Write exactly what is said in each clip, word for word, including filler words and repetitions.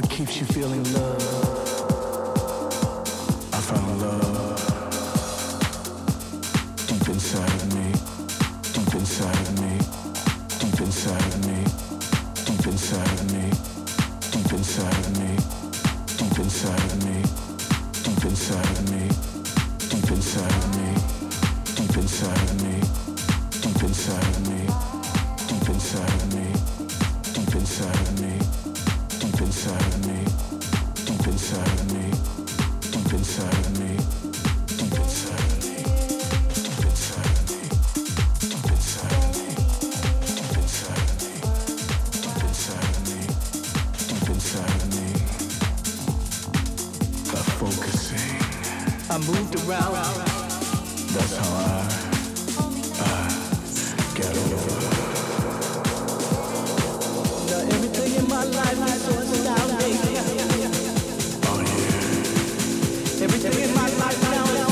What keeps you feeling love? I found love deep inside of me, deep inside of me, deep inside of me, deep inside of me, deep inside of me, deep inside of me, deep inside of me, deep inside of me, deep inside of me, deep inside of me, deep inside of me, deep inside of me. Deep inside of me, deep inside of me, deep inside of me, deep inside of me, deep inside of me, deep inside of me, deep inside of me, deep inside of me, deep inside of me, by focusing, I moved around, that's how I, I get over. Everything in my life is so astounding. Oh yeah. Everything in my life now is so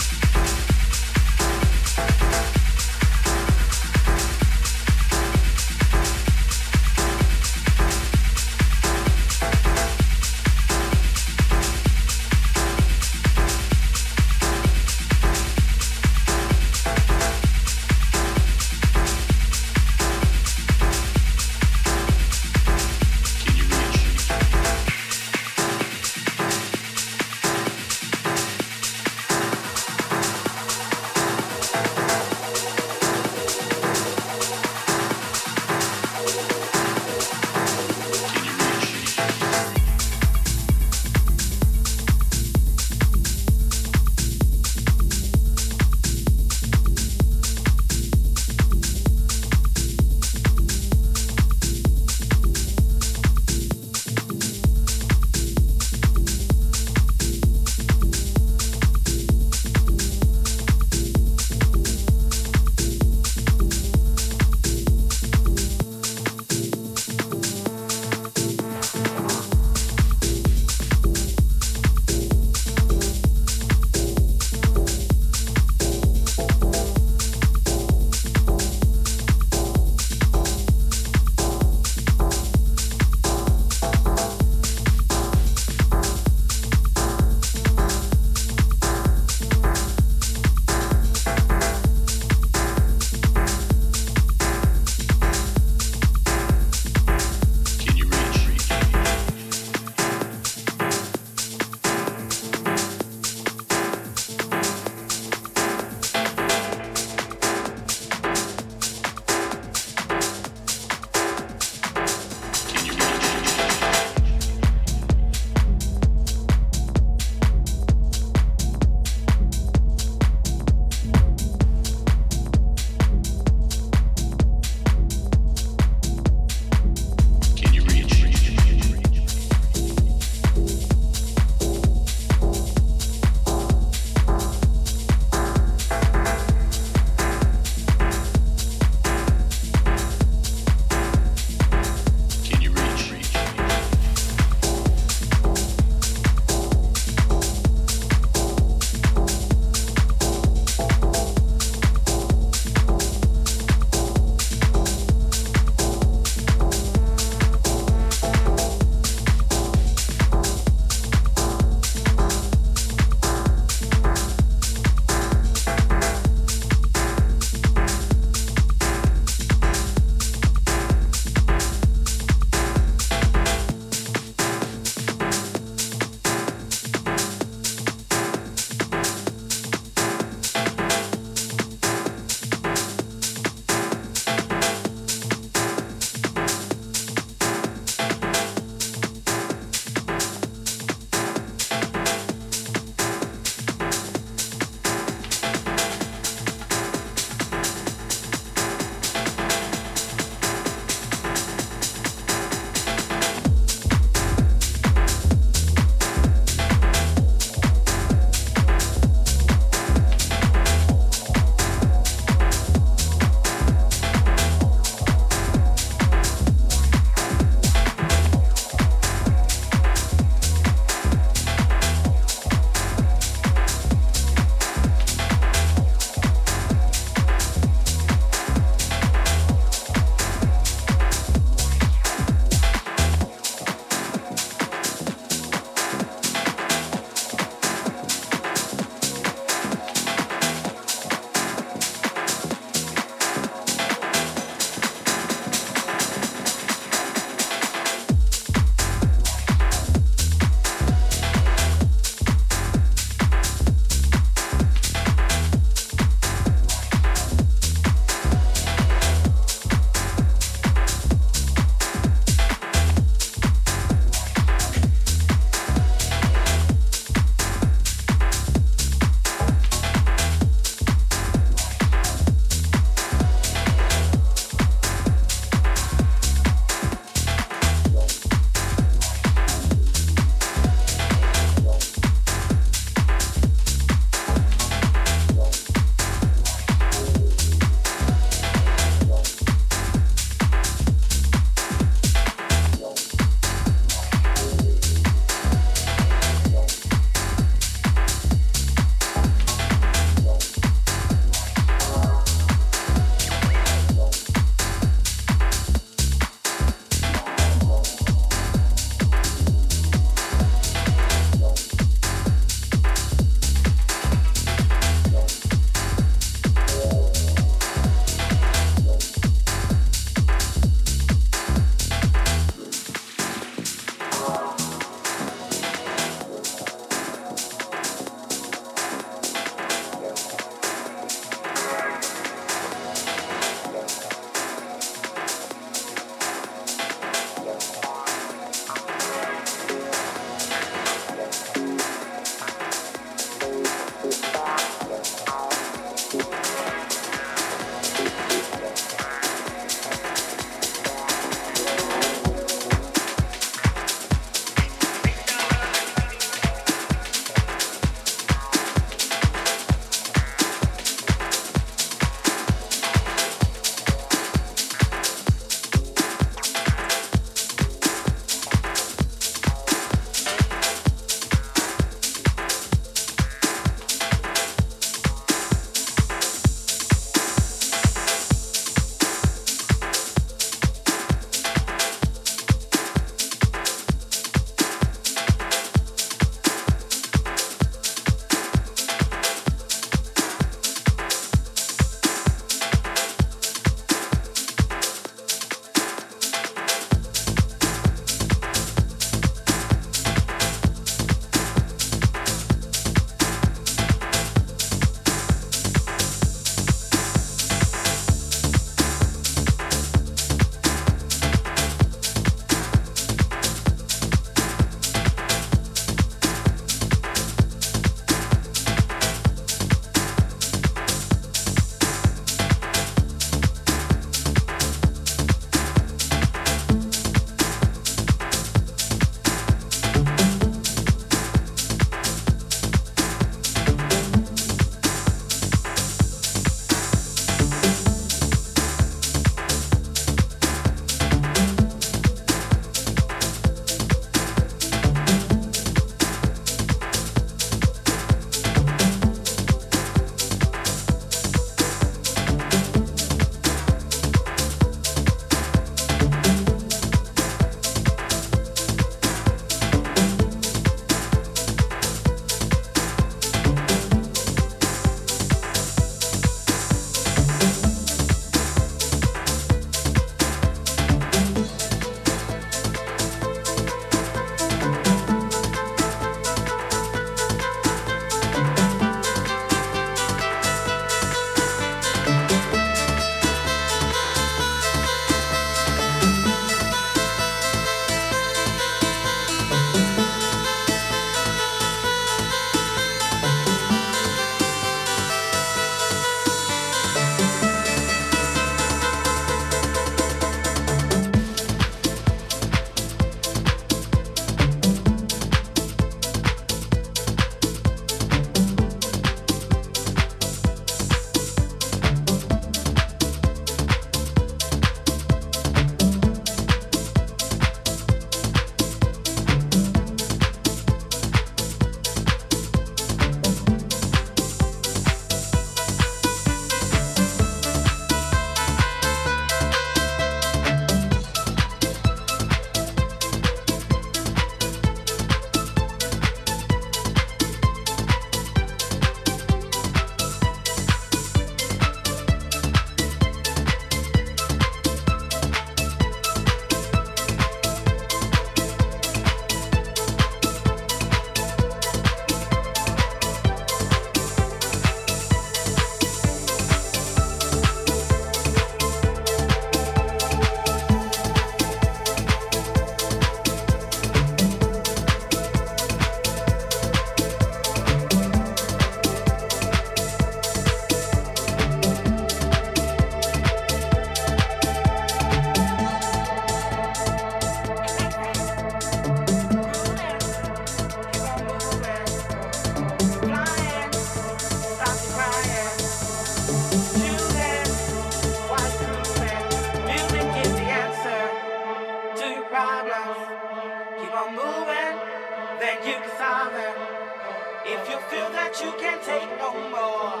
If you feel that you can't take no more,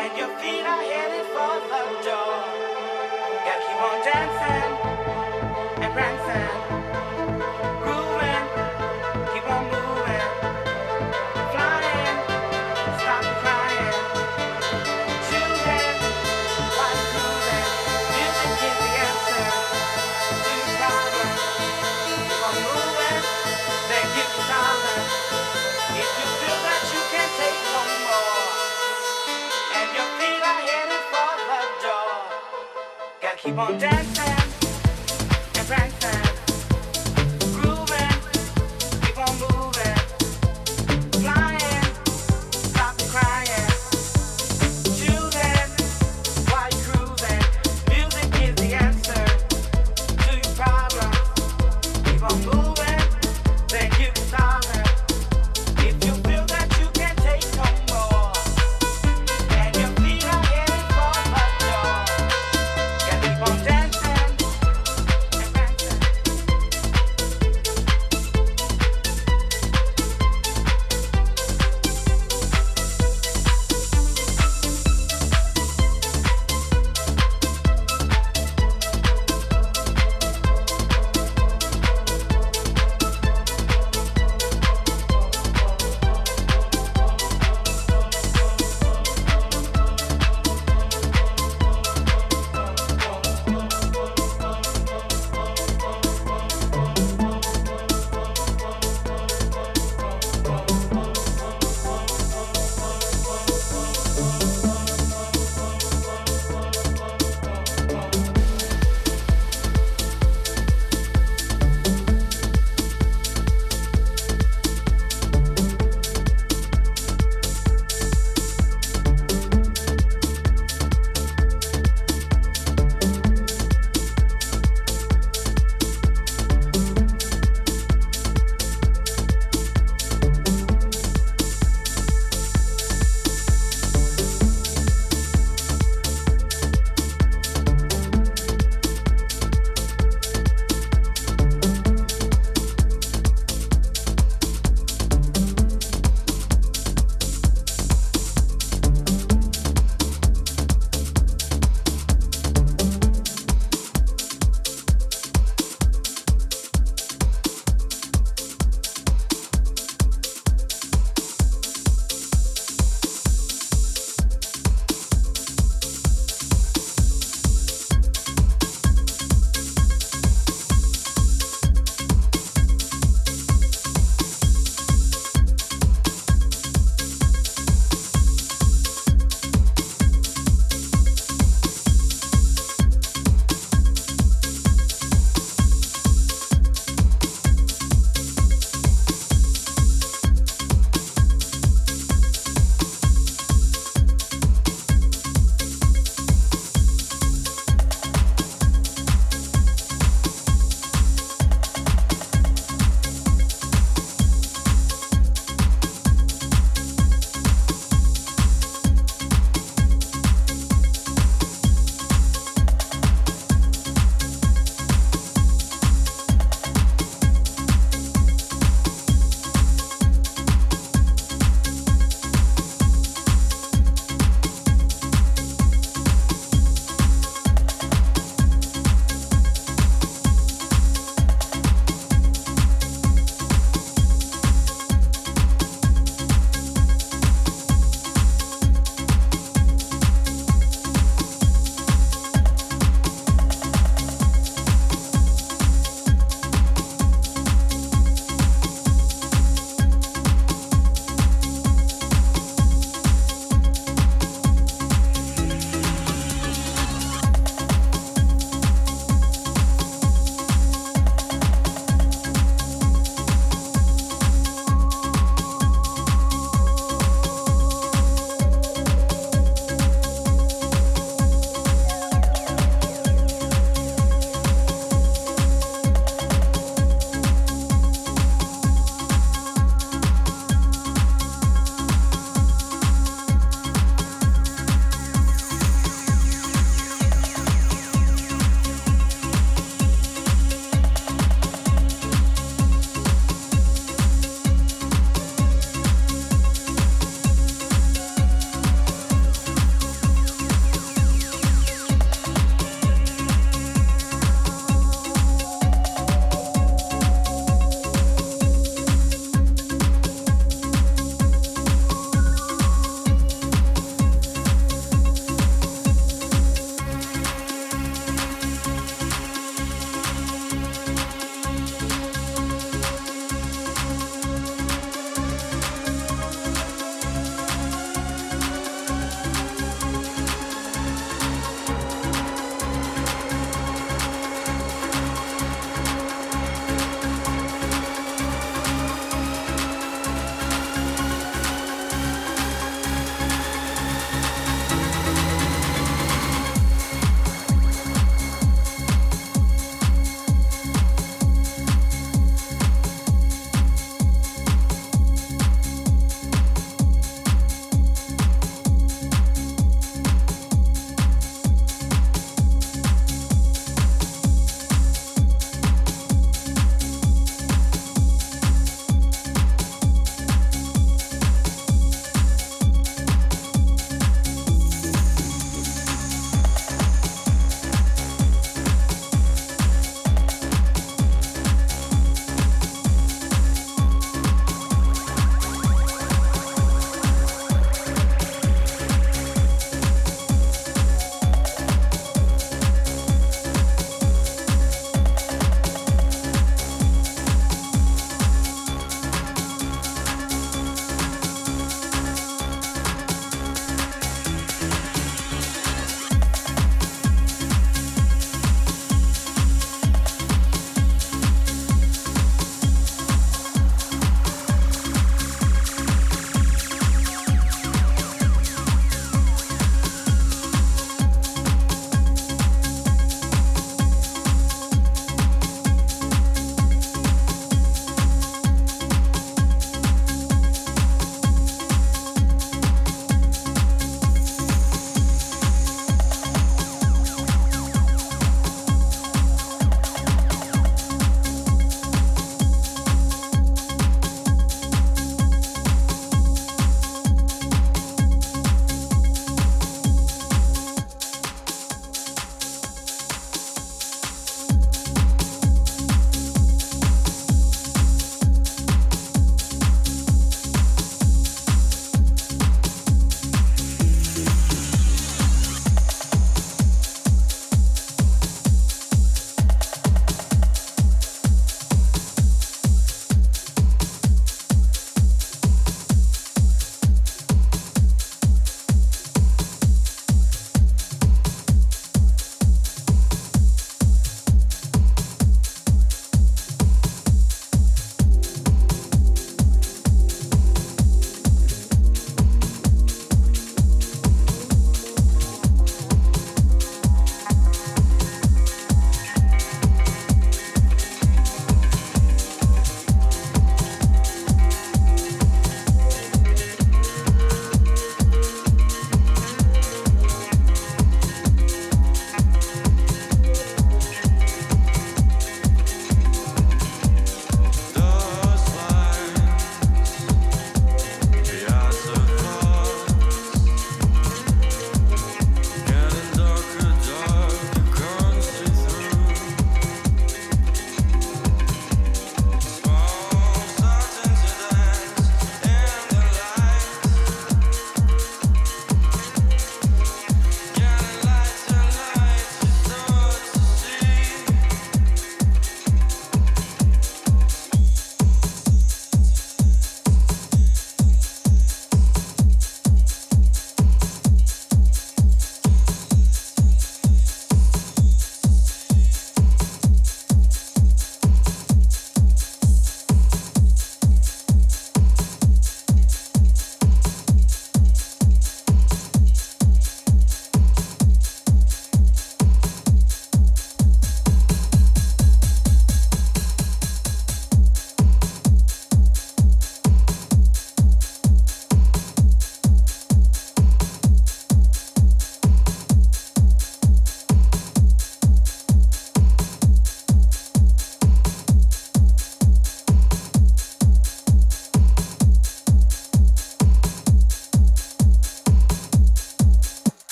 and your feet are headed for the door, yeah, keep on dancing and prancing, grooving, keep on moving, flying, stop crying, choosing, while cruising, music is the answer to your problem. Keep on moving, then keep solving. If you feel that you can't take no more, and your feet are headed for the door, gotta keep on dancing and prancing, grooving, keep on moving, flying, stop crying, choosing, while you're cruising, music is the answer to your problems. Keep on moving, then keep solving. Thank you.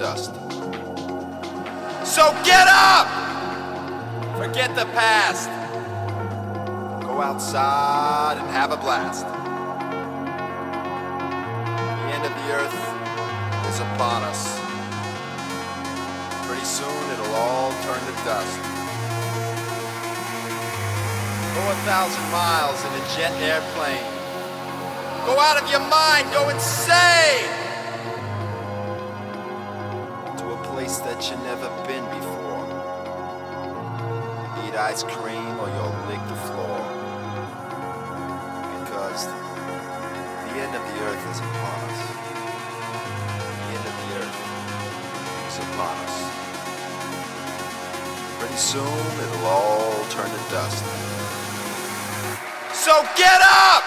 dust. So get up! Forget the past. Go outside and have a blast. The end of the earth is upon us. Pretty soon it'll all turn to dust. Go a thousand miles in a jet airplane. Go out of your mind, go insane! To a place that you've never been before. Eat ice cream or you'll lick the floor. Because the end of the earth is upon us. The end of the earth is upon us. Pretty soon it'll all turn to dust. So get up!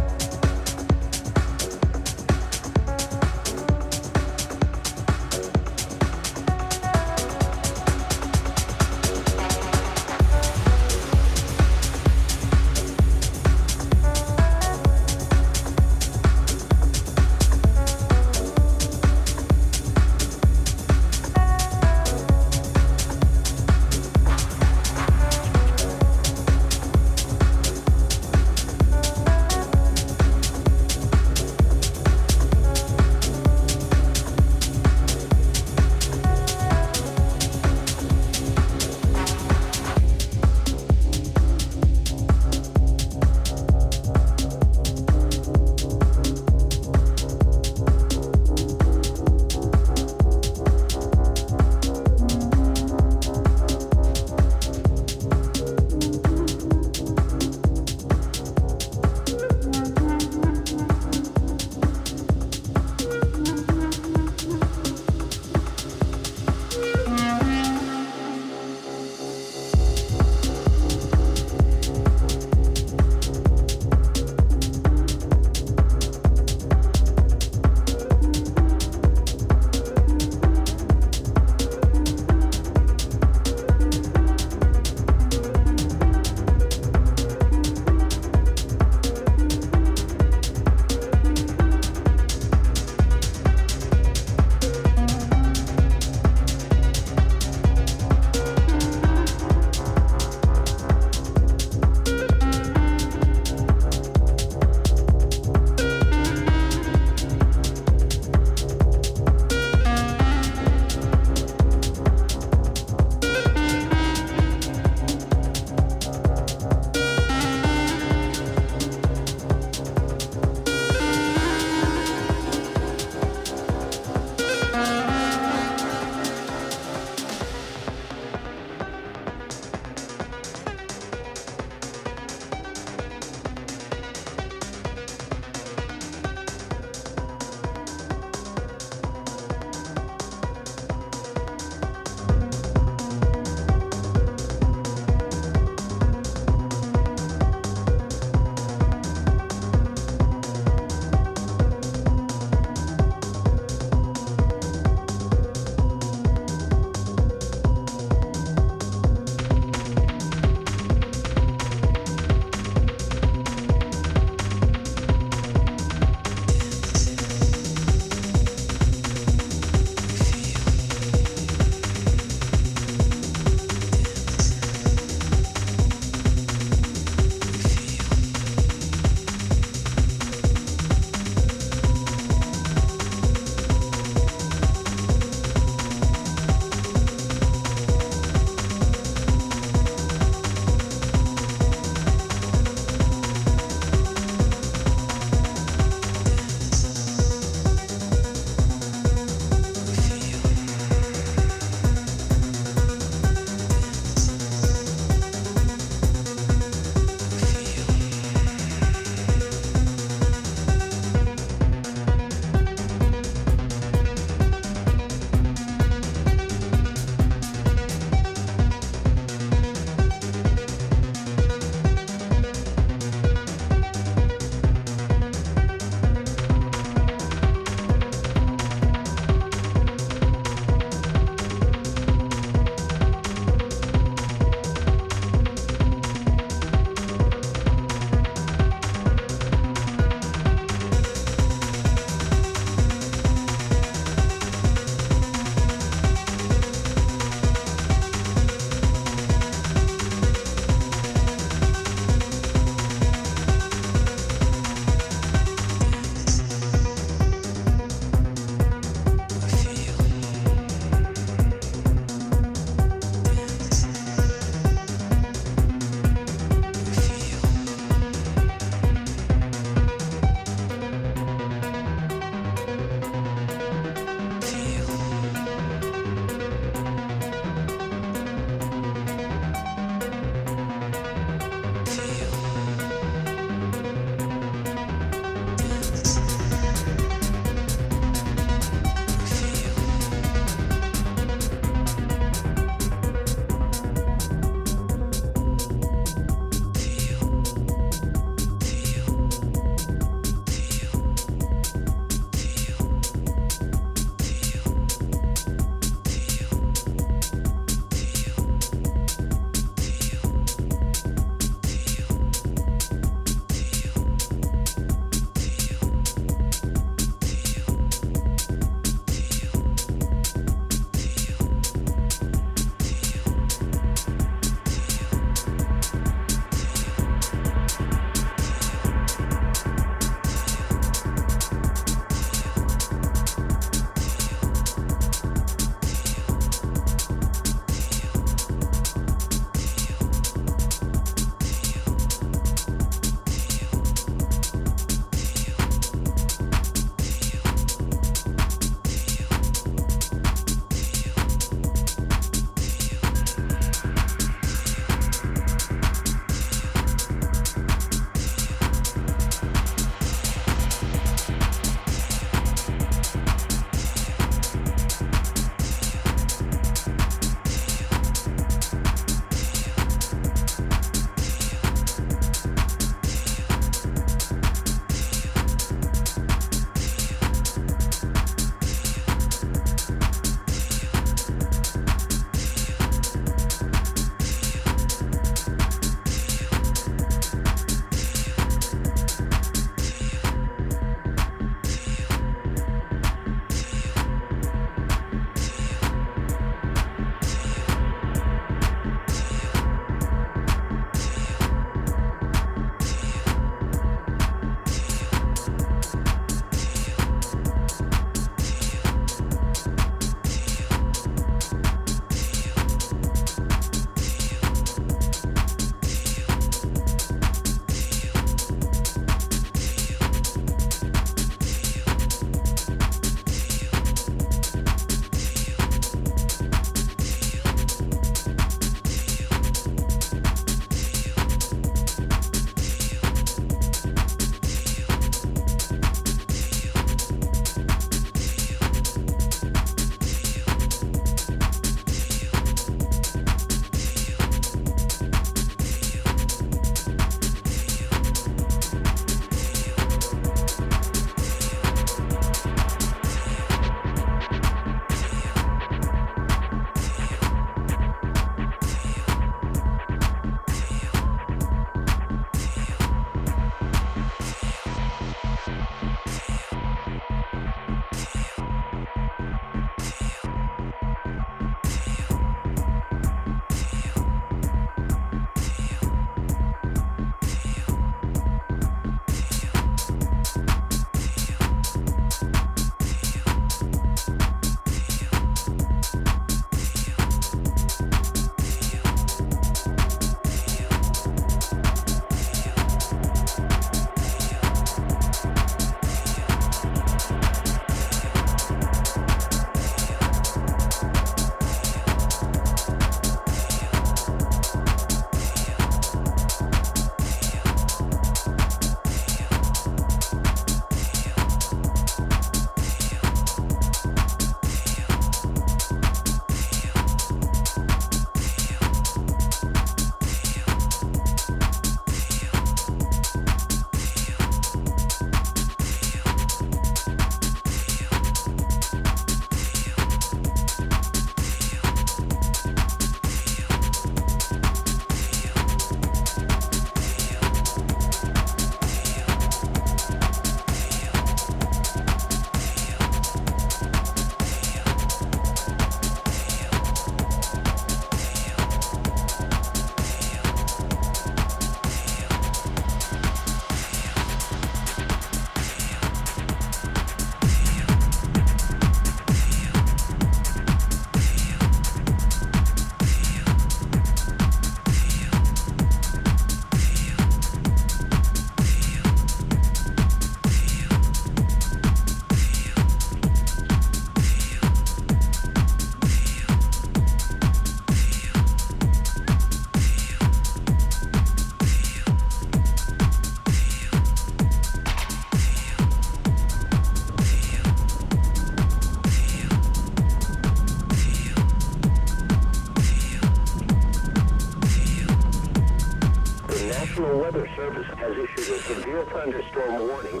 Netherlands has issued a severe thunderstorm warning.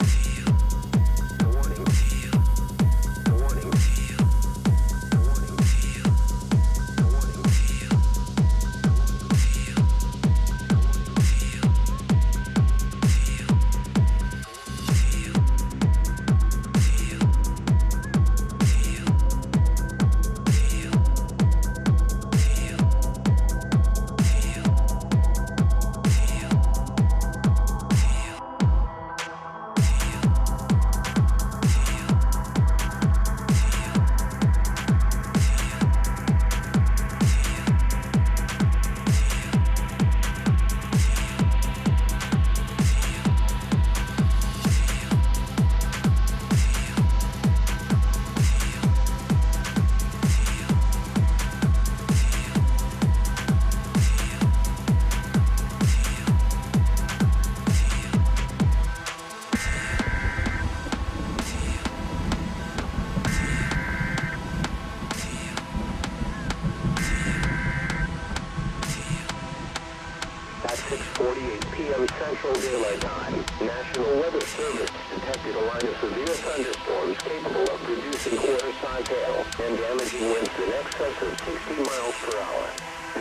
six forty-eight p m Central Daylight Time, National Weather Service detected a line of severe thunderstorms capable of producing quarter-size hail and damaging winds in excess of sixty miles per hour.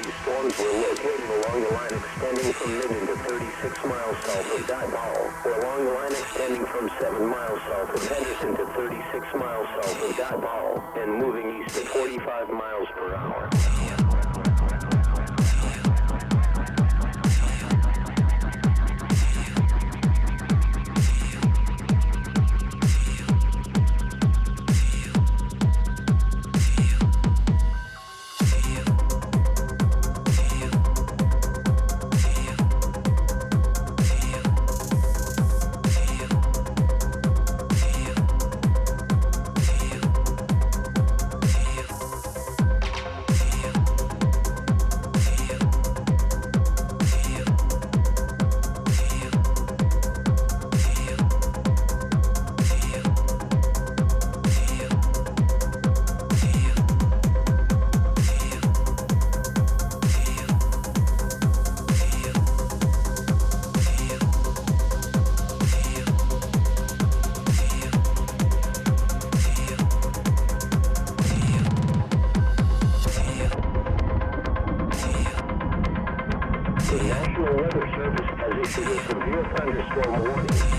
These storms were located along the line extending from Minden to thirty-six miles south of Dieppe, or along the line extending from seven miles south of Henderson to thirty-six miles south of Dieppe, and moving east at forty-five miles per hour. The National Weather Service has issued a severe thunderstorm warning.